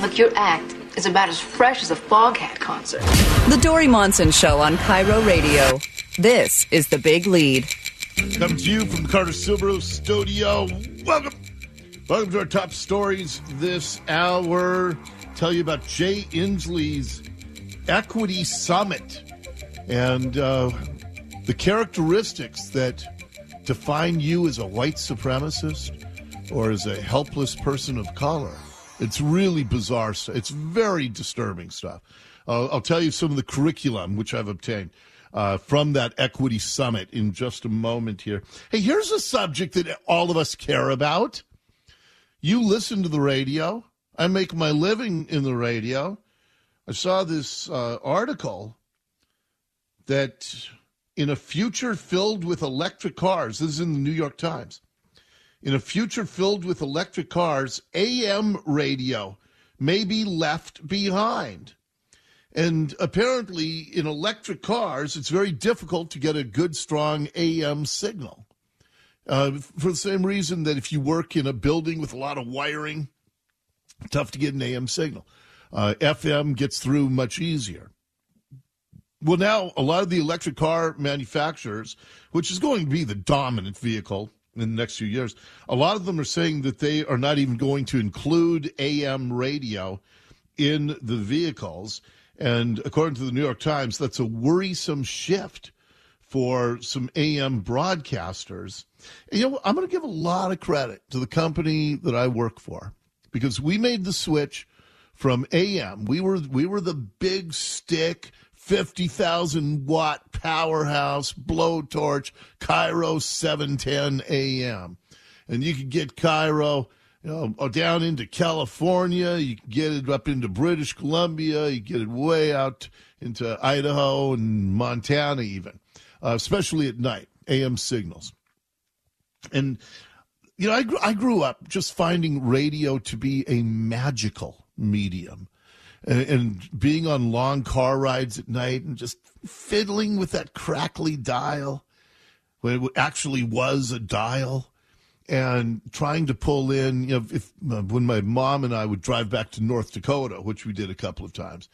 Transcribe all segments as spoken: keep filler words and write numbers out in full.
Look, your act is about as fresh as a Foghat concert. The Dori Monson Show on KIRO Radio. This is The Big Lead. Coming to you from Carter Silvero Studio. Welcome. Welcome to our top stories this hour. Tell you about Jay Inslee's Equity Summit and uh, the characteristics that define you as a white supremacist or as a helpless person of color. It's really bizarre. It's very disturbing stuff. Uh, I'll tell you some of the curriculum which I've obtained uh, from that equity summit in just a moment here. Hey, here's a subject that all of us care about. You listen to the radio. I make my living in the radio. I saw this uh, article that in a future filled with electric cars, this is in the New York Times, in a future filled with electric cars, A M radio may be left behind. And apparently in electric cars, it's very difficult to get a good, strong A M signal. Uh, for the same reason that if you work in a building with a lot of wiring, tough to get an A M signal. Uh, F M gets through much easier. Well, now a lot of the electric car manufacturers, which is going to be the dominant vehicle in the next few years, a lot of them are saying that they are not even going to include A M radio in the vehicles. And according to the New York Times, that's a worrisome shift for some A M broadcasters. You know, I'm going to give a lot of credit to the company that I work for because we made the switch from A M. We were we were the big stick, fifty thousand watt powerhouse, blowtorch, KIRO seven ten A M. And you could get KIRO, you know, down into California. You could get it up into British Columbia. You get it way out into Idaho and Montana even. Uh, especially at night, A M signals. And, you know, I, gr- I grew up just finding radio to be a magical medium. And, and being on long car rides at night and just fiddling with that crackly dial, when it actually was a dial, and trying to pull in, you know, if uh, when my mom and I would drive back to North Dakota, which we did a couple of times,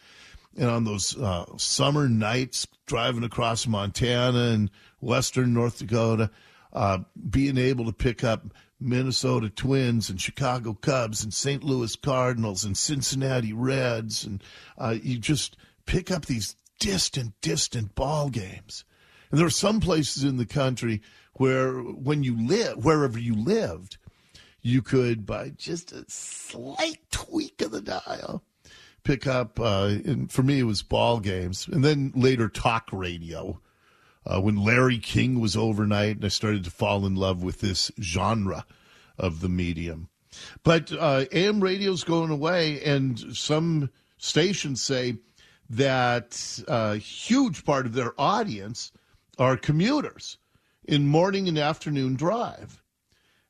and on those uh, summer nights driving across Montana and western North Dakota, uh, being able to pick up Minnesota Twins and Chicago Cubs and Saint Louis Cardinals and Cincinnati Reds. And uh, you just pick up these distant, distant ball games. And there are some places in the country where when you live, wherever you lived, you could, by just a slight tweak of the dial, pick up, uh, and for me it was ball games, and then later talk radio. Uh, when Larry King was overnight, and I started to fall in love with this genre of the medium. But uh, A M radio's going away, and some stations say that a huge part of their audience are commuters in morning and afternoon drive.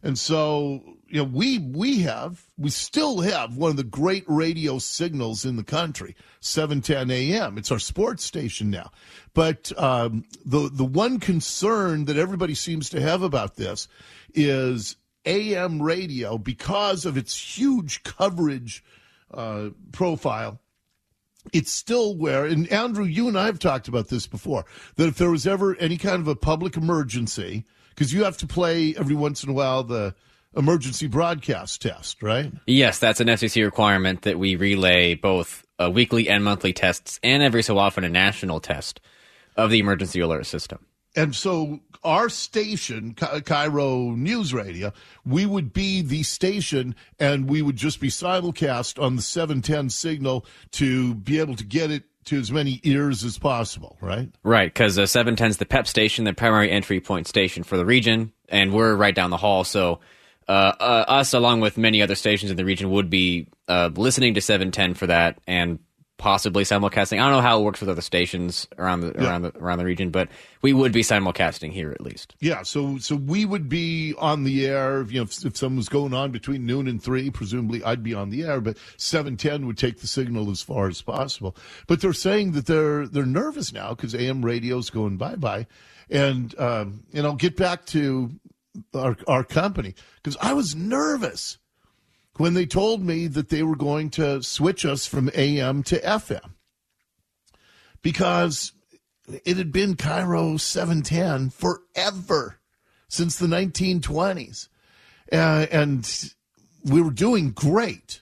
And so, you know, we we have, we still have one of the great radio signals in the country, seven ten A M. It's our sports station now. But um, the, the one concern that everybody seems to have about this is A M radio, because of its huge coverage uh, profile, it's still where, and Andrew, you and I have talked about this before, that if there was ever any kind of a public emergency, because you have to play every once in a while the emergency broadcast test, right? Yes, that's an S E C requirement that we relay both uh, weekly and monthly tests and every so often a national test of the emergency alert system. And so our station, K- KIRO News Radio, we would be the station, and we would just be simulcast on the seven ten signal to be able to get it to as many ears as possible, right? Right, because uh, seven ten is the P E P station, the primary entry point station for the region, and we're right down the hall. So uh, uh, us, along with many other stations in the region, would be uh, listening to seven ten for that and possibly simulcasting. I don't know how it works with other stations around the yeah. around the around the region, but we would be simulcasting here at least. Yeah, so so we would be on the air. You know, if, if something was going on between noon and three, presumably I'd be on the air. But seven ten would take the signal as far as possible. But they're saying that they're they're nervous now because A M radio's going bye bye, and um, and I'll get back to our our company because I was nervous when they told me that they were going to switch us from A M to F M because it had been KIRO seven ten forever, since the nineteen twenties. Uh, and we were doing great.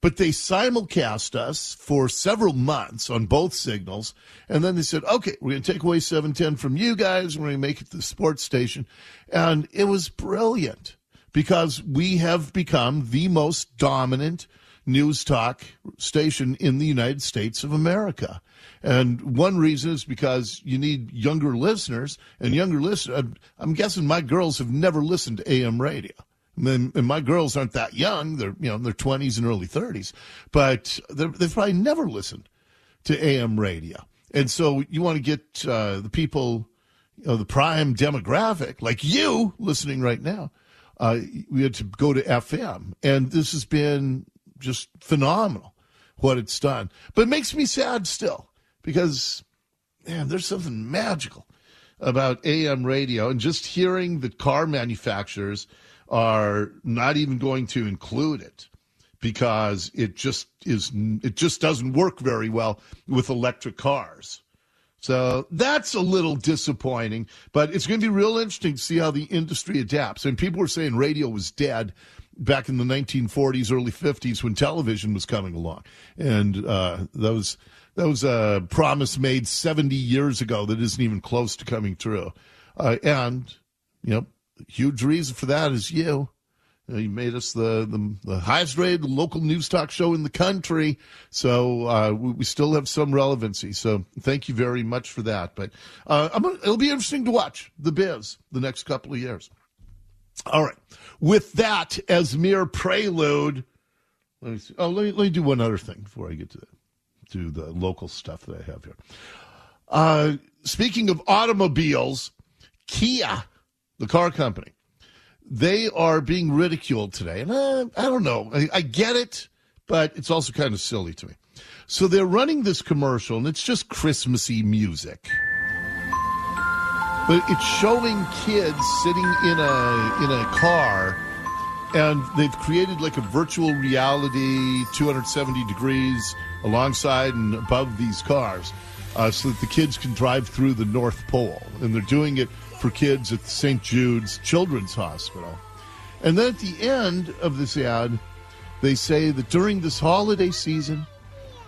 But they simulcast us for several months on both signals. And then they said, okay, we're going to take away seven ten from you guys. We're going to make it the sports station. And it was brilliant because we have become the most dominant news talk station in the United States of America. And one reason is because you need younger listeners. And younger listeners, I'm guessing my girls have never listened to A M radio. And my girls aren't that young; they're you know in their twenties and early thirties, but they've probably never listened to A M radio. And so you want to get uh, the people, you know, the prime demographic like you listening right now. Uh, we had to go to F M, and this has been just phenomenal what it's done. But it makes me sad still because man, there's something magical about A M radio, and just hearing the car manufacturers are not even going to include it because it just is it just doesn't work very well with electric cars. So that's a little disappointing, but it's going to be real interesting to see how the industry adapts. And people were saying radio was dead back in the nineteen forties, early fifties when television was coming along. And uh, that was, that was a promise made seventy years ago that isn't even close to coming true. Uh, and, you know, huge reason for that is you. You know, you made us the, the, the highest-rated local news talk show in the country, so uh, we, we still have some relevancy. So thank you very much for that. But uh, I'm gonna, it'll be interesting to watch the biz the next couple of years. All right. With that as mere prelude, let me see. Oh, let me, let me do one other thing before I get to do the local stuff that I have here. Uh, speaking of automobiles, Kia, the car company, they are being ridiculed today. And I, I don't know. I, I get it, but it's also kind of silly to me. So they're running this commercial, and it's just Christmassy music. But it's showing kids sitting in a in a car, and they've created like a virtual reality two hundred seventy degrees alongside and above these cars uh, so that the kids can drive through the North Pole. And they're doing it for kids at Saint Jude's Children's Hospital. And then at the end of this ad, they say that during this holiday season,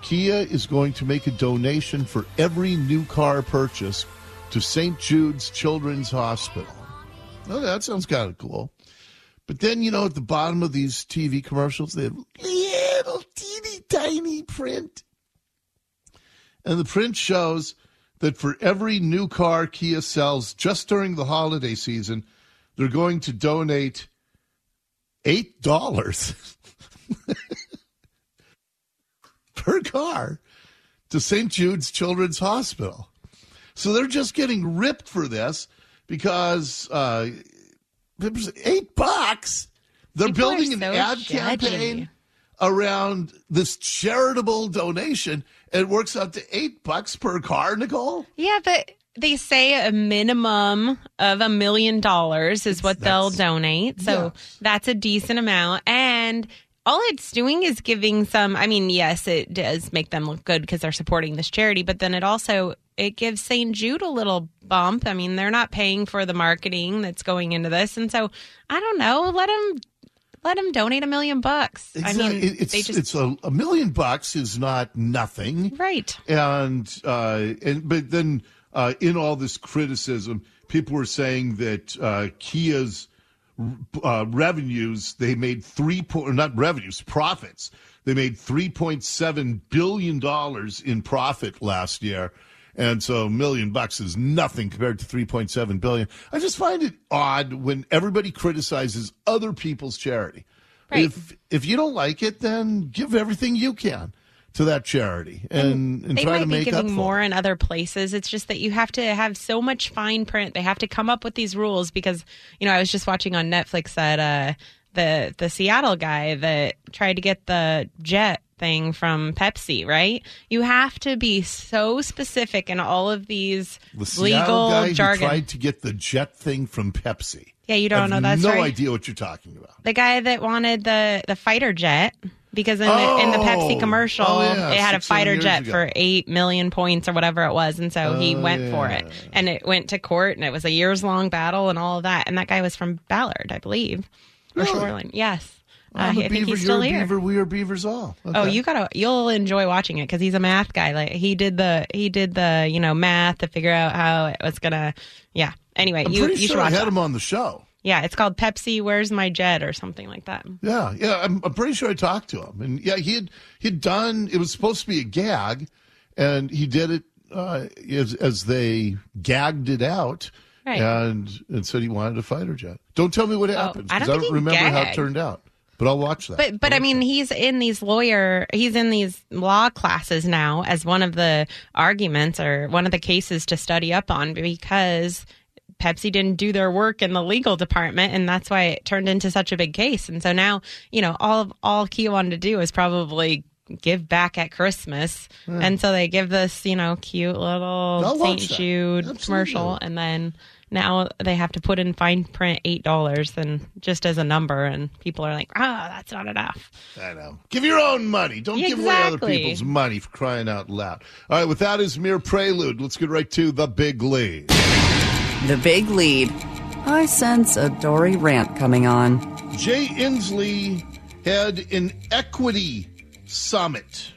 Kia is going to make a donation for every new car purchase to Saint Jude's Children's Hospital. Oh, that sounds kind of cool. But then, you know, at the bottom of these T V commercials, they have little teeny tiny print. And the print shows that for every new car Kia sells just during the holiday season, they're going to donate eight dollars per car to Saint Jude's Children's Hospital. So they're just getting ripped for this because uh, eight bucks. They're People building so an ad judgy. campaign around this charitable donation. It works out to eight bucks per car, Nicole. Yeah, but they say a minimum of a million dollars is what that's, they'll donate. So yeah, that's a decent amount. And all it's doing is giving some, I mean, yes, it does make them look good because they're supporting this charity, but then it also, it gives Saint Jude a little bump. I mean, they're not paying for the marketing that's going into this. And so, I don't know, let them Let them donate a million bucs. Exactly. I mean, it's, they just... it's a, a million bucks is not nothing, right? And uh, and but then uh, in all this criticism, people were saying that uh, Kia's uh, revenues they made three point not revenues profits they made three point seven billion dollars in profit last year, and so a million bucks is nothing compared to three point seven billion dollars. I just find it odd when everybody criticizes other people's charity. Right. If if you don't like it, then give everything you can to that charity and, and, and try to make up for it. They might be giving more in other places. It's just that you have to have so much fine print. They have to come up with these rules because, you know, I was just watching on Netflix that uh, the the Seattle guy that tried to get the jet thing from Pepsi, right? You have to be so specific in all of these the legal jargon. Who tried to get the jet thing from Pepsi. Yeah, you don't I have know that no story? No idea what you're talking about. The guy that wanted the, the fighter jet, because in, oh, the, in the Pepsi commercial, oh, yeah. it had Six, a fighter jet ago. for eight million points or whatever it was, and so oh, he went yeah. for it. And it went to court, and it was a years-long battle and all of that, and that guy was from Ballard, I believe, or really? Shoreland. Yes. Uh, I think he's still here. Beaver, we are beavers all. Okay. Oh, you gotta, you'll enjoy watching it because he's a math guy. Like he did the, he did the, you know, math to figure out how it was gonna. Yeah. Anyway, I'm you, pretty you sure should watch I had that. him on the show. Yeah, it's called Pepsi. Where's my jet or something like that. Yeah, yeah. I'm, I'm pretty sure I talked to him, and yeah, he had he'd done. It was supposed to be a gag, and he did it uh, as, as they gagged it out. Right. And and said he wanted a fighter jet. Don't tell me what happened because oh, I don't, I don't remember gagged. how it turned out. But I'll watch that. But but I mean, he's in these lawyer, he's in these law classes now as one of the arguments or one of the cases to study up on because Pepsi didn't do their work in the legal department, and that's why it turned into such a big case. And so now, you know, all of, all Kia wanted to do is probably give back at Christmas, yeah. and so they give this, you know, cute little Saint Jude Absolutely. commercial, and then. Now they have to put in fine print eight dollars and just as a number, and people are like, ah, oh, that's not enough. I know. Give your own money. Don't exactly. give away other people's money for crying out loud. All right, with that is mere prelude. Let's get right to The Big Lead. The Big Lead. I sense a Dory rant coming on. Jay Inslee had an equity summit.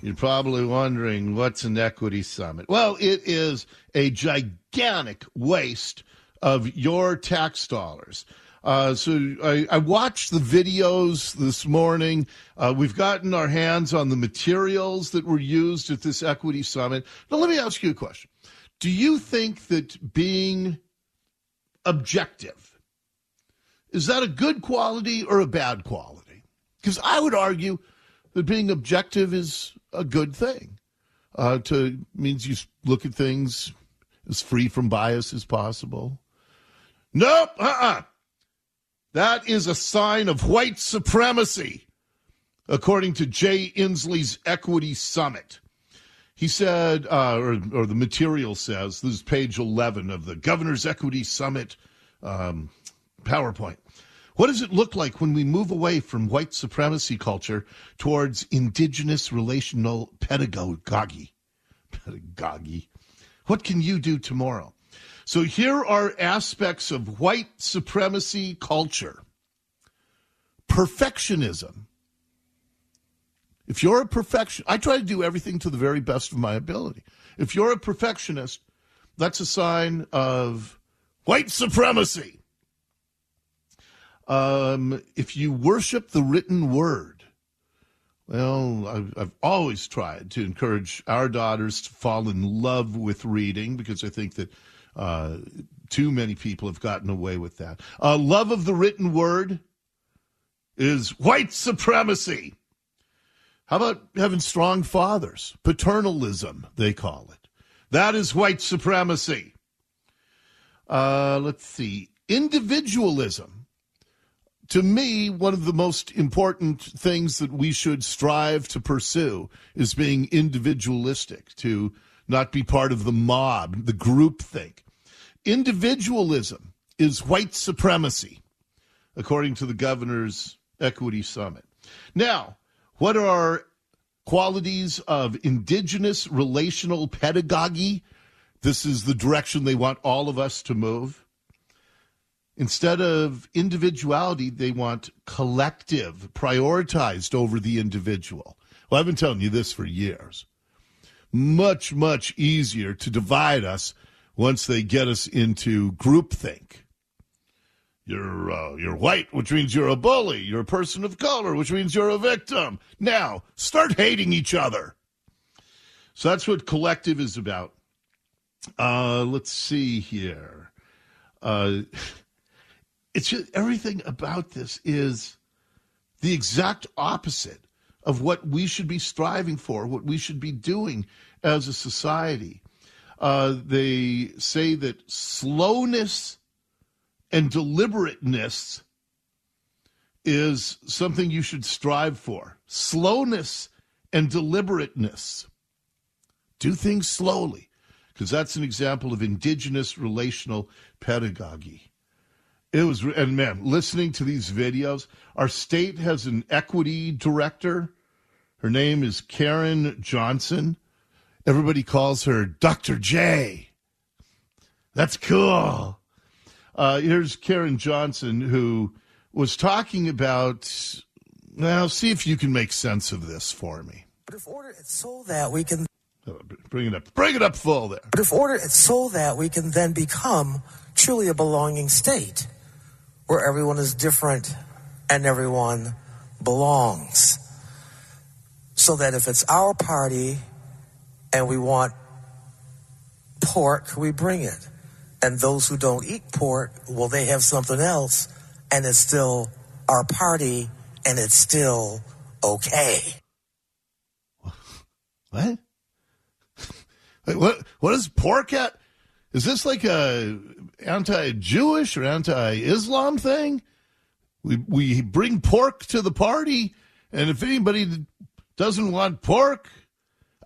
You're probably wondering, what's an equity summit? Well, it is a gigantic waste of your tax dollars. Uh, so I, I watched the videos this morning. Uh, we've gotten our hands on the materials that were used at this equity summit. Now, let me ask you a question. Do you think that being objective, is that a good quality or a bad quality? Because I would argue that being objective is a good thing. Uh, to means you look at things as free from bias as possible. Nope, uh-uh. That is a sign of white supremacy, according to Jay Inslee's Equity Summit. He said, uh, or, or the material says, this is page eleven of the Governor's Equity Summit um, PowerPoint. What does it look like when we move away from white supremacy culture towards indigenous relational pedagogy? Pedagogy. What can you do tomorrow? So here are aspects of white supremacy culture. Perfectionism. If you're a perfectionist, I try to do everything to the very best of my ability. If you're a perfectionist, that's a sign of white supremacy. Um, if you worship the written word, well, I've, I've always tried to encourage our daughters to fall in love with reading because I think that uh, too many people have gotten away with that. Uh, love of the written word is white supremacy. How about having strong fathers? Paternalism, they call it. That is white supremacy. Uh, let's see. Individualism. To me, one of the most important things that we should strive to pursue is being individualistic, to not be part of the mob, the groupthink. Individualism is white supremacy, according to the Governor's Equity Summit. Now, what are qualities of indigenous relational pedagogy? This is the direction they want all of us to move. Instead of individuality, they want collective, prioritized over the individual. Well, I've been telling you this for years. Much, much easier to divide us once they get us into groupthink. You're uh, you're white, which means you're a bully. You're a person of color, which means you're a victim. Now, start hating each other. So that's what collective is about. Uh, let's see here. Uh It's just, everything about this is the exact opposite of what we should be striving for, what we should be doing as a society. Uh, they say that slowness and deliberateness is something you should strive for. Slowness and deliberateness. Do things slowly, because that's an example of indigenous relational pedagogy. It was, and man, listening to these videos, our state has an equity director. Her name is Karen Johnson. Everybody calls her Doctor J. That's cool. Uh, here's Karen Johnson, who was talking about, now see if you can make sense of this for me. But if order it's so that we can... Oh, bring it up. Bring it up full there. But if order it's so that we can then become truly a belonging state where everyone is different and everyone belongs. So that if it's our party and we want pork, we bring it. And those who don't eat pork, well, they have something else, and it's still our party, and it's still okay. What? Like, what? What is pork at? Is this like a anti-Jewish or anti-Islam thing? We we bring pork to the party, and if anybody doesn't want pork,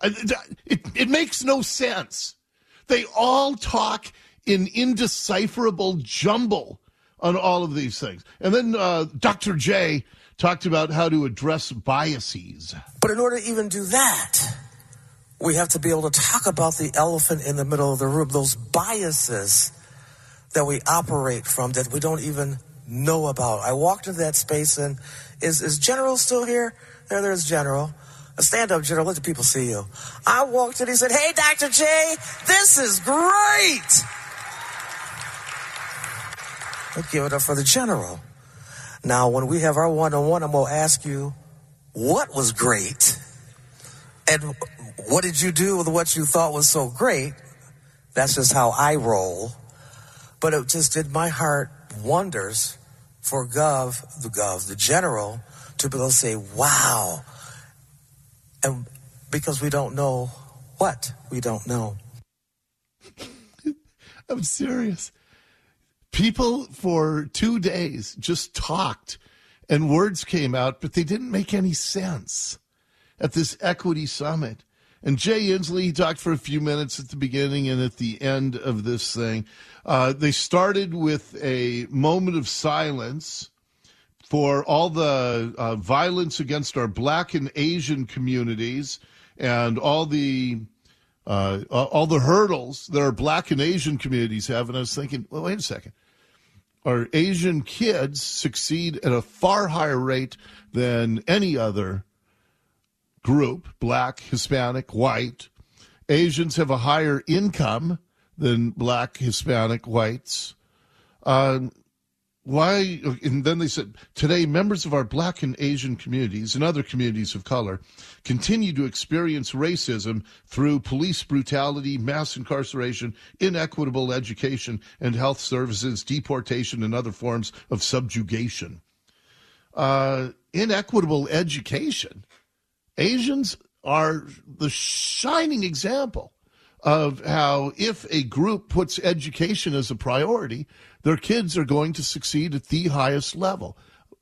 it it, it makes no sense. They all talk in indecipherable jumble on all of these things. And then uh, Doctor J talked about how to address biases. But in order to even do that, we have to be able to talk about the elephant in the middle of the room, those biases that we operate from that we don't even know about. I walked into that space, and is, is General still here? There, there's General. Stand up, General. Let the people see you. I walked in. He said, hey, Doctor J, this is great. I'll give it up for the General. Now, when we have our one-on-one, I'm going to ask you, what was great? And what did you do with what you thought was so great? That's just how I roll. But it just did my heart wonders for Gov, the Gov, the General, to be able to say, wow. And because we don't know what we don't know. I'm serious. People for two days just talked and words came out, but they didn't make any sense at this equity summit. And Jay Inslee, he talked for a few minutes at the beginning and at the end of this thing. Uh, they started with a moment of silence for all the uh, violence against our Black and Asian communities and all the uh, all the hurdles that our Black and Asian communities have. And I was thinking, well, wait a second. Our Asian kids succeed at a far higher rate than any other group, Black, Hispanic, white. Asians have a higher income than Black, Hispanic, whites. Um, Why? And then they said, today, members of our Black and Asian communities and other communities of color continue to experience racism through police brutality, mass incarceration, inequitable education and health services, deportation, and other forms of subjugation. Uh, inequitable education. Asians are the shining example of how if a group puts education as a priority, their kids are going to succeed at the highest level.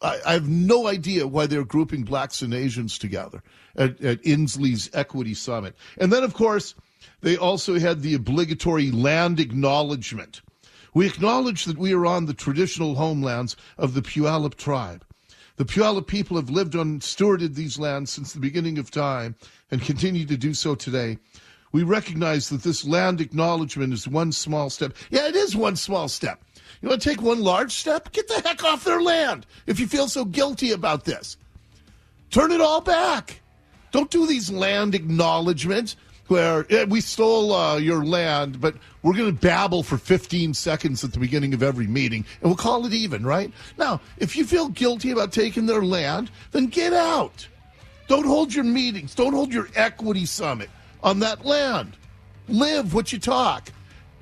I, I have no idea why they're grouping Blacks and Asians together at, at Inslee's Equity Summit. And then, of course, they also had the obligatory land acknowledgement. We acknowledge that we are on the traditional homelands of the Puyallup tribe. The Puyallup people have lived on, stewarded these lands since the beginning of time and continue to do so today. We recognize that this land acknowledgement is one small step. Yeah, it is one small step. You want to take one large step? Get the heck off their land if you feel so guilty about this. Turn it all back. Don't do these land acknowledgements where yeah, we stole uh, your land, but we're going to babble for fifteen seconds at the beginning of every meeting, and we'll call it even, right? Now, if you feel guilty about taking their land, then get out. Don't hold your meetings. Don't hold your equity summit on that land. Live what you talk,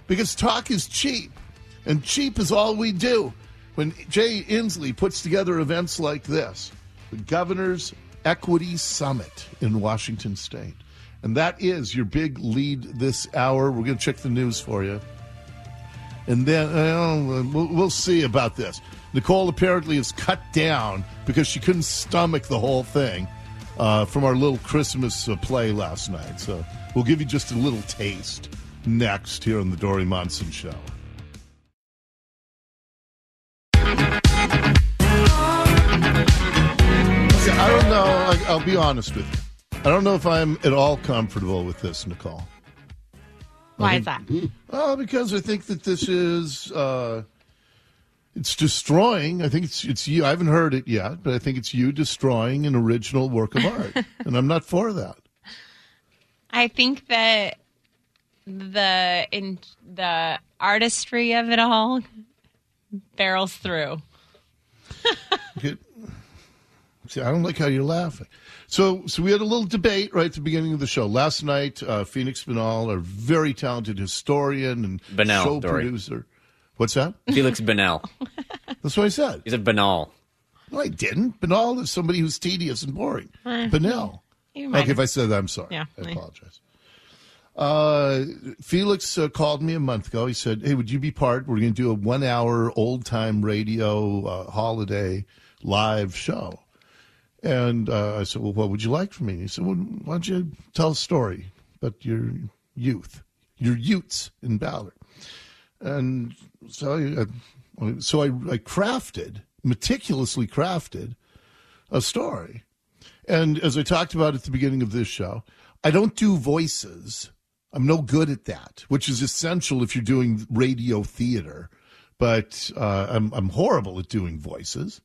because talk is cheap, and cheap is all we do. When Jay Inslee puts together events like this, the Governor's Equity Summit in Washington State. And that is your big lead this hour. We're going to check the news for you. And then uh, we'll see about this. Nicole apparently is cut down because she couldn't stomach the whole thing. Uh, from our little Christmas uh, play last night. So we'll give you just a little taste next here on the Dori Monson Show. I'll be honest with you. I don't know if I'm at all comfortable with this, Nicole. Why is that? Well, because I think that this is, uh, it's destroying. I think it's it's you. I haven't heard it yet, but I think it's you destroying an original work of art. And I'm not for that. I think that the in the artistry of it all barrels through. Okay. See, I don't like how you're laughing. So so we had a little debate right at the beginning of the show. Last night, uh, Feliks Banel, a very talented historian and Banel, show Dori. Producer. What's that? Feliks Banel. That's what I said. He's a Banel. No, I didn't. Banel is somebody who's tedious and boring. Uh, Banel. Like if I said that, I'm sorry. Yeah, I apologize. Uh, Feliks uh, called me a month ago. He said, hey, would you be part? We're going to do a one-hour old-time radio uh, holiday live show. And uh, I said, well, what would you like from me? He said, well, why don't you tell a story about your youth, your utes in Ballard? And so I, so I, I crafted, meticulously crafted a story. And as I talked about at the beginning of this show, I don't do voices. I'm no good at that, which is essential if you're doing radio theater. But uh, I'm, I'm horrible at doing voices.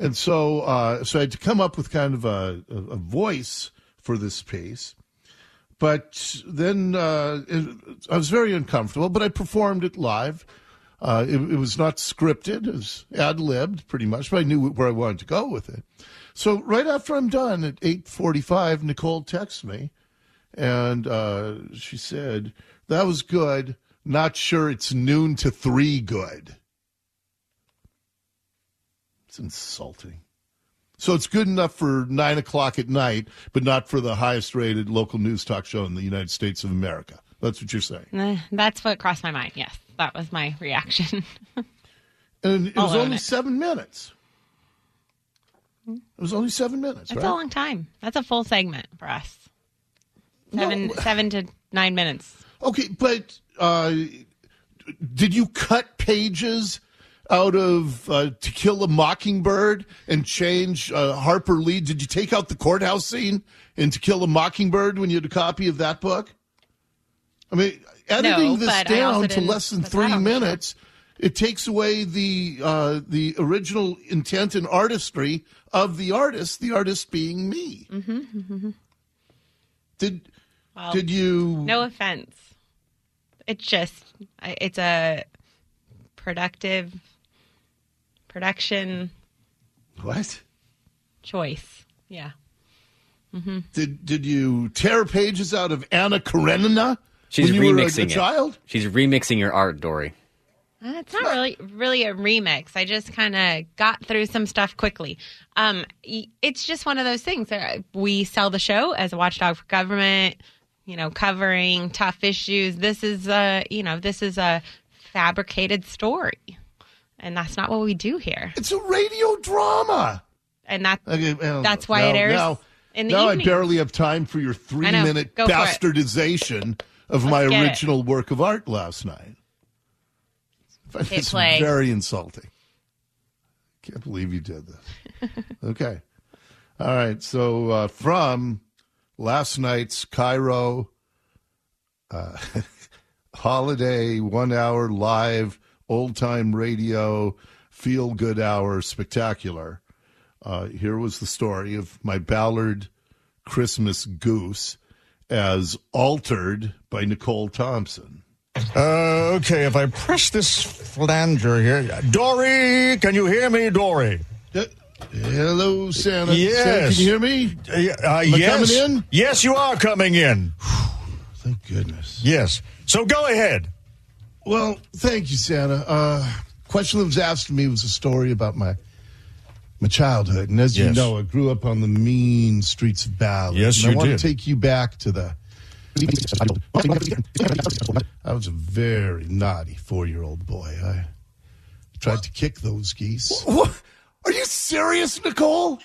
And so, uh, so I had to come up with kind of a, a voice for this piece. But then uh, it, I was very uncomfortable, but I performed it live. Uh, it, it was not scripted. It was ad-libbed pretty much, but I knew where I wanted to go with it. So right after I'm done at eight forty-five, Nicole texts me, and uh, she said, that was good. Not sure it's noon to three good. It's insulting. So it's good enough for nine o'clock at night, but not for the highest rated local news talk show in the United States of America. That's what you're saying. That's what crossed my mind. Yes, that was my reaction. And it I'll was only it. seven minutes. It was only seven minutes. That's right? A long time. That's a full segment for us. Seven, no. seven to nine minutes. Okay, but uh, did you cut pages out of uh, To Kill a Mockingbird and change uh, Harper Lee? Did you take out the courthouse scene in To Kill a Mockingbird when you had a copy of that book? I mean, editing no, this down to less than three minutes, it takes away the uh, the original intent and artistry of the artist, the artist being me. Mm-hmm, mm-hmm. Did, well, did you... No offense. It's just, it's a productive... Production. What? Choice. Yeah. Mm-hmm. Did did you tear pages out of Anna Karenina She's when you remixing were a, a child? It. She's remixing your art, Dori. Uh, it's not what? really really a remix. I just kind of got through some stuff quickly. Um, it's just one of those things. We sell the show as a watchdog for government. You know, covering tough issues. This is a you know this is a fabricated story. And that's not what we do here. It's a radio drama. And that, okay, well, that's why now, it airs now, in the now evening. Now I barely have time for your three-minute bastardization of Let's my original it. work of art last night. It's very insulting. Can't believe you did this. Okay. All right. So uh, from last night's KIRO uh, holiday one-hour live old-time radio, feel-good hour, spectacular. Uh, here was the story of my Ballard Christmas goose as altered by Nicole Thompson. Uh, okay, if I press this flanger here. Dory, can you hear me, Dory? Uh, hello, Santa. Yes. Santa, can you hear me? Uh, uh, Am yes. I coming in? Yes, you are coming in. Thank goodness. Yes. So go ahead. Well, thank you, Santa. Uh, question that was asked to me was a story about my my childhood. And as yes. you know, I grew up on the mean streets of Ballard. Yes, and you I want did. to take you back to the... I was a very naughty four-year-old boy. I tried what? to kick those geese. What? Are you serious, Nicole?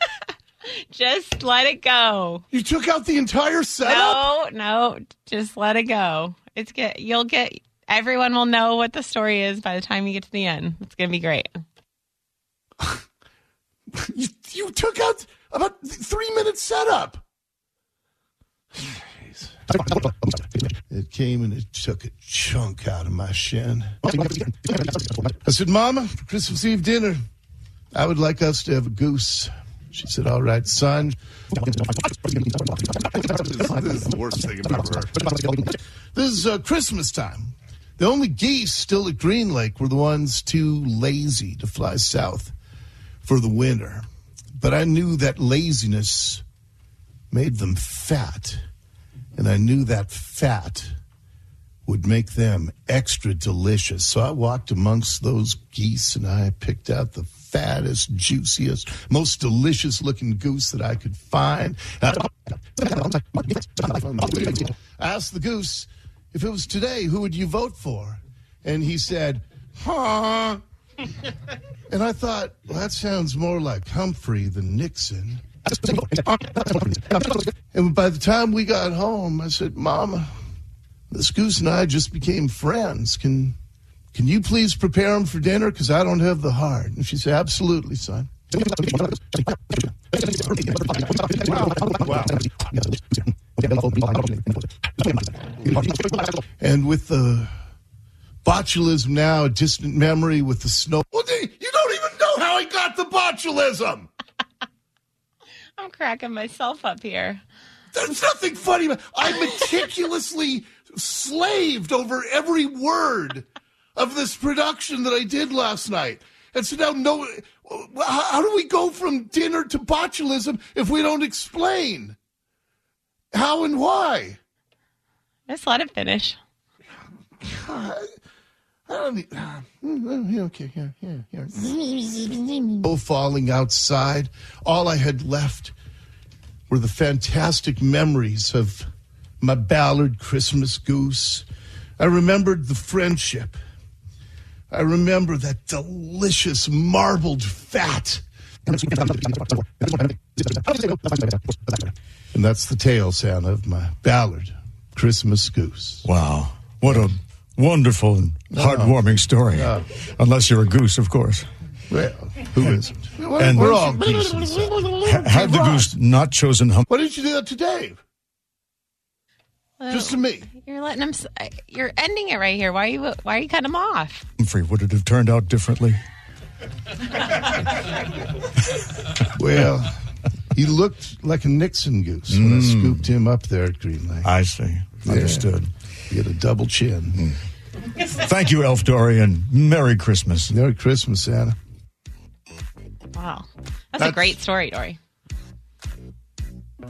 Just let it go. You took out the entire setup? No, no. Just let it go. It's good. You'll get... Everyone will know what the story is by the time you get to the end. It's going to be great. you, you took out about three-minute setup. Jeez. It came and it took a chunk out of my shin. I said, Mama, for Christmas Eve dinner, I would like us to have a goose. She said, all right, son. This is the worst thing I've ever heard. This is uh, Christmas time. The only geese still at Green Lake were the ones too lazy to fly south for the winter. But I knew that laziness made them fat, and I knew that fat would make them extra delicious. So I walked amongst those geese, and I picked out the fattest, juiciest, most delicious-looking goose that I could find. I asked the goose, if it was today, who would you vote for? And he said, huh? And I thought, well, that sounds more like Humphrey than Nixon. And by the time we got home, I said, Mama, this goose and I just became friends. Can can you please prepare him for dinner? Because I don't have the heart. And she said, absolutely, son. Wow. And with the botulism now, a distant memory with the snow. Well, you don't even know how he got the botulism. I'm cracking myself up here. There's nothing funny about it. I meticulously slaved over every word of this production that I did last night. And so now, no, how do we go from dinner to botulism if we don't explain how and why? Just let it finish. God. I don't need, uh, okay, yeah, yeah, yeah. Oh, falling outside. All I had left were the fantastic memories of my Ballard Christmas goose. I remembered the friendship. I remember that delicious marbled fat. And that's the tail sound of my Ballard Christmas goose. Wow. What a wonderful and heartwarming story. No. Unless you're a goose, of course. Well, who isn't? And we're all geese. Had the goose not chosen Humphrey. Why did you do that to Dave? Well, just to me. You're letting him. You're ending it right here. Why are you? Why are you cutting him off? Humphrey, would it have turned out differently? Well, he looked like a Nixon goose mm. when I scooped him up there at Green Lake. I see. Understood. Yeah. Get a double chin. Mm. Thank you, Elf Dory, and Merry Christmas. Merry Christmas, Anna. Wow. That's, that's a great story, Dory.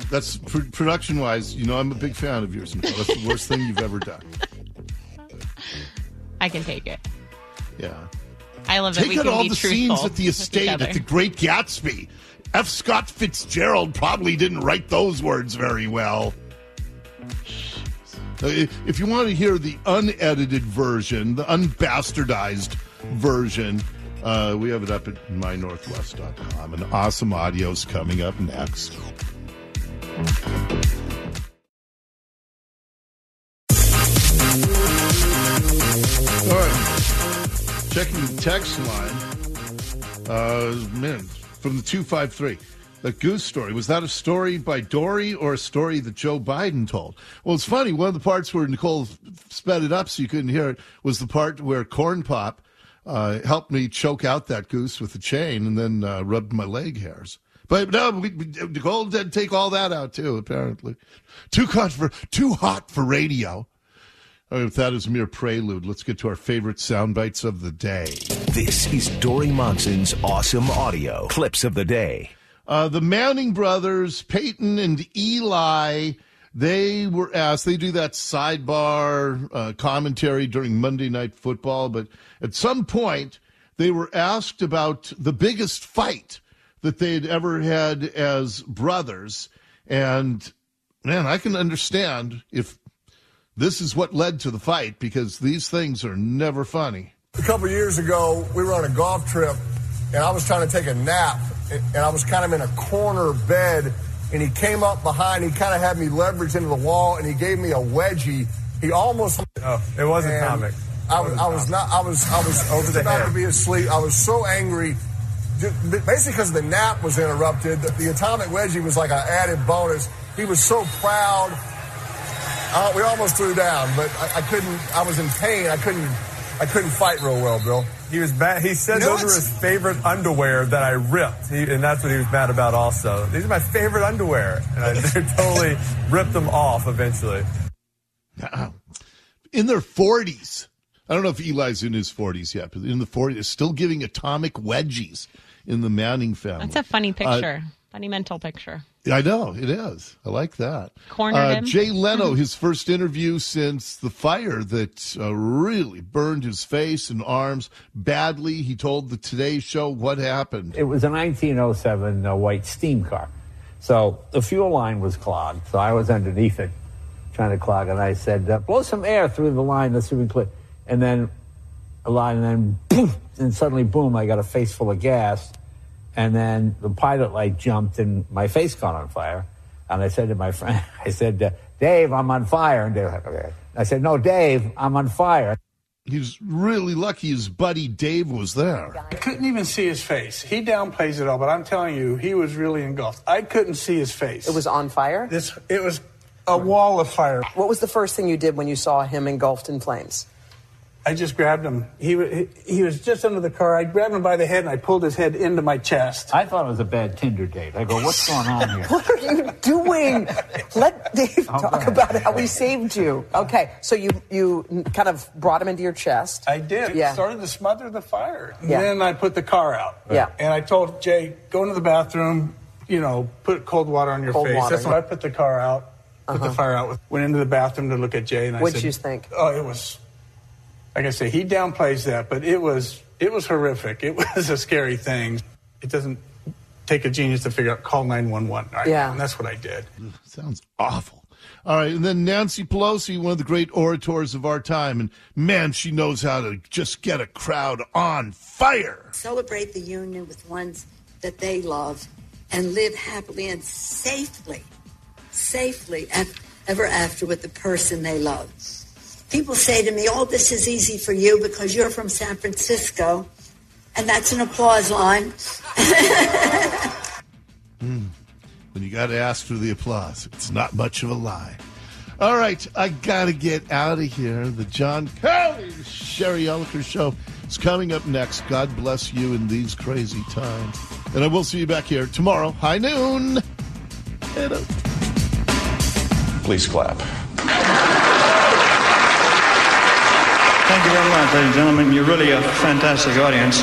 That's pr- production-wise, you know, I'm a big fan of yours, Nicole. That's the worst thing you've ever done. I can take it. Yeah. I love that we can be truthful. Take out all the scenes at the estate at the Great Gatsby. F. Scott Fitzgerald probably didn't write those words very well. If you want to hear the unedited version, the unbastardized version, uh, we have it up at my northwest dot com. And Awesome Audio's coming up next. All right. Checking the text line. Uh, man, from the two five three. The goose story, was that a story by Dory or a story that Joe Biden told? Well, it's funny. One of the parts where Nicole sped it up so you couldn't hear it was the part where Corn Pop uh, helped me choke out that goose with a chain and then uh, rubbed my leg hairs. But no, we, we, Nicole did take all that out too, apparently. Too hot for, too hot for radio. Right, if that is a mere prelude, let's get to our favorite sound bites of the day. This is Dori Monson's Awesome Audio Clips of the Day. Uh, the Manning brothers, Peyton and Eli, they were asked, they do that sidebar uh, commentary during Monday Night Football, but at some point they were asked about the biggest fight that they had ever had as brothers. And, man, I can understand if this is what led to the fight, because these things are never funny. A couple years ago, we were on a golf trip, and I was trying to take a nap. And I was kind of in a corner bed, and he came up behind. He kind of had me leveraged into the wall, and he gave me a wedgie. He almost. Oh, it wasn't comic. I was, I was not. I was. I was. I was not going to be asleep. I was so angry. basically because the nap was interrupted. The, the atomic wedgie was like an added bonus. He was so proud. Uh, we almost threw down, but I, I couldn't. I was in pain. I couldn't. I couldn't fight real well, Bill. He was mad. He said you know, those were his favorite underwear that I ripped, he, and that's what he was mad about also. These are my favorite underwear, and I totally ripped them off eventually. In their forties. I don't know if Eli's in his forties yet, but in the forties, they're still giving atomic wedgies in the Manning family. That's a funny picture, uh, funny mental picture. I know, it is. I like that. Cornered uh, him. Jay Leno, his first interview since the fire that uh, really burned his face and arms badly. He told the Today Show what happened. It was a nineteen oh seven uh, white steam car. So the fuel line was clogged, so I was underneath it trying to clog, and I said, uh, blow some air through the line, let's see if we can clear. And then a line, and then boom, and suddenly, boom, I got a face full of gas. And then the pilot light jumped, and my face caught on fire. And I said to my friend, I said, Dave, I'm on fire. And Dave, okay. I said, no, Dave, I'm on fire. He was really lucky his buddy Dave was there. I couldn't even see his face. He downplays it all, but I'm telling you, he was really engulfed. I couldn't see his face. It was on fire? This, it was a wall of fire. What was the first thing you did when you saw him engulfed in flames? I just grabbed him. He, he he was just under the car. I grabbed him by the head, and I pulled his head into my chest. I thought it was a bad Tinder date. I go, what's going on here? What are you doing? Let Dave oh, talk about how he saved you. Okay, so you, you kind of brought him into your chest. I did. Yeah. Started to smother the fire. Yeah. Then I put the car out. Yeah. And I told Jay, go into the bathroom, you know, put cold water on your cold face. Water, That's yeah. when I put the car out, put uh-huh. the fire out. Went into the bathroom to look at Jay, and I What'd said... What'd you think? Oh, it was... Like I say, he downplays that, but it was it was horrific. It was a scary thing. It doesn't take a genius to figure out, call nine one one. Right? Yeah. And that's what I did. Sounds awful. All right, and then Nancy Pelosi, one of the great orators of our time, and man, she knows how to just get a crowd on fire. Celebrate the union with ones that they love and live happily and safely, safely ever after with the person they love. People say to me, oh, this is easy for you because you're from San Francisco. And that's an applause line. mm. When you got to ask for the applause, it's not much of a lie. All right, I got to get out of here. The John Kelly, Sherry Elliker Show is coming up next. God bless you in these crazy times. And I will see you back here tomorrow, high noon. Hello. Please clap. Thank you very much, ladies and gentlemen. You're really a fantastic audience.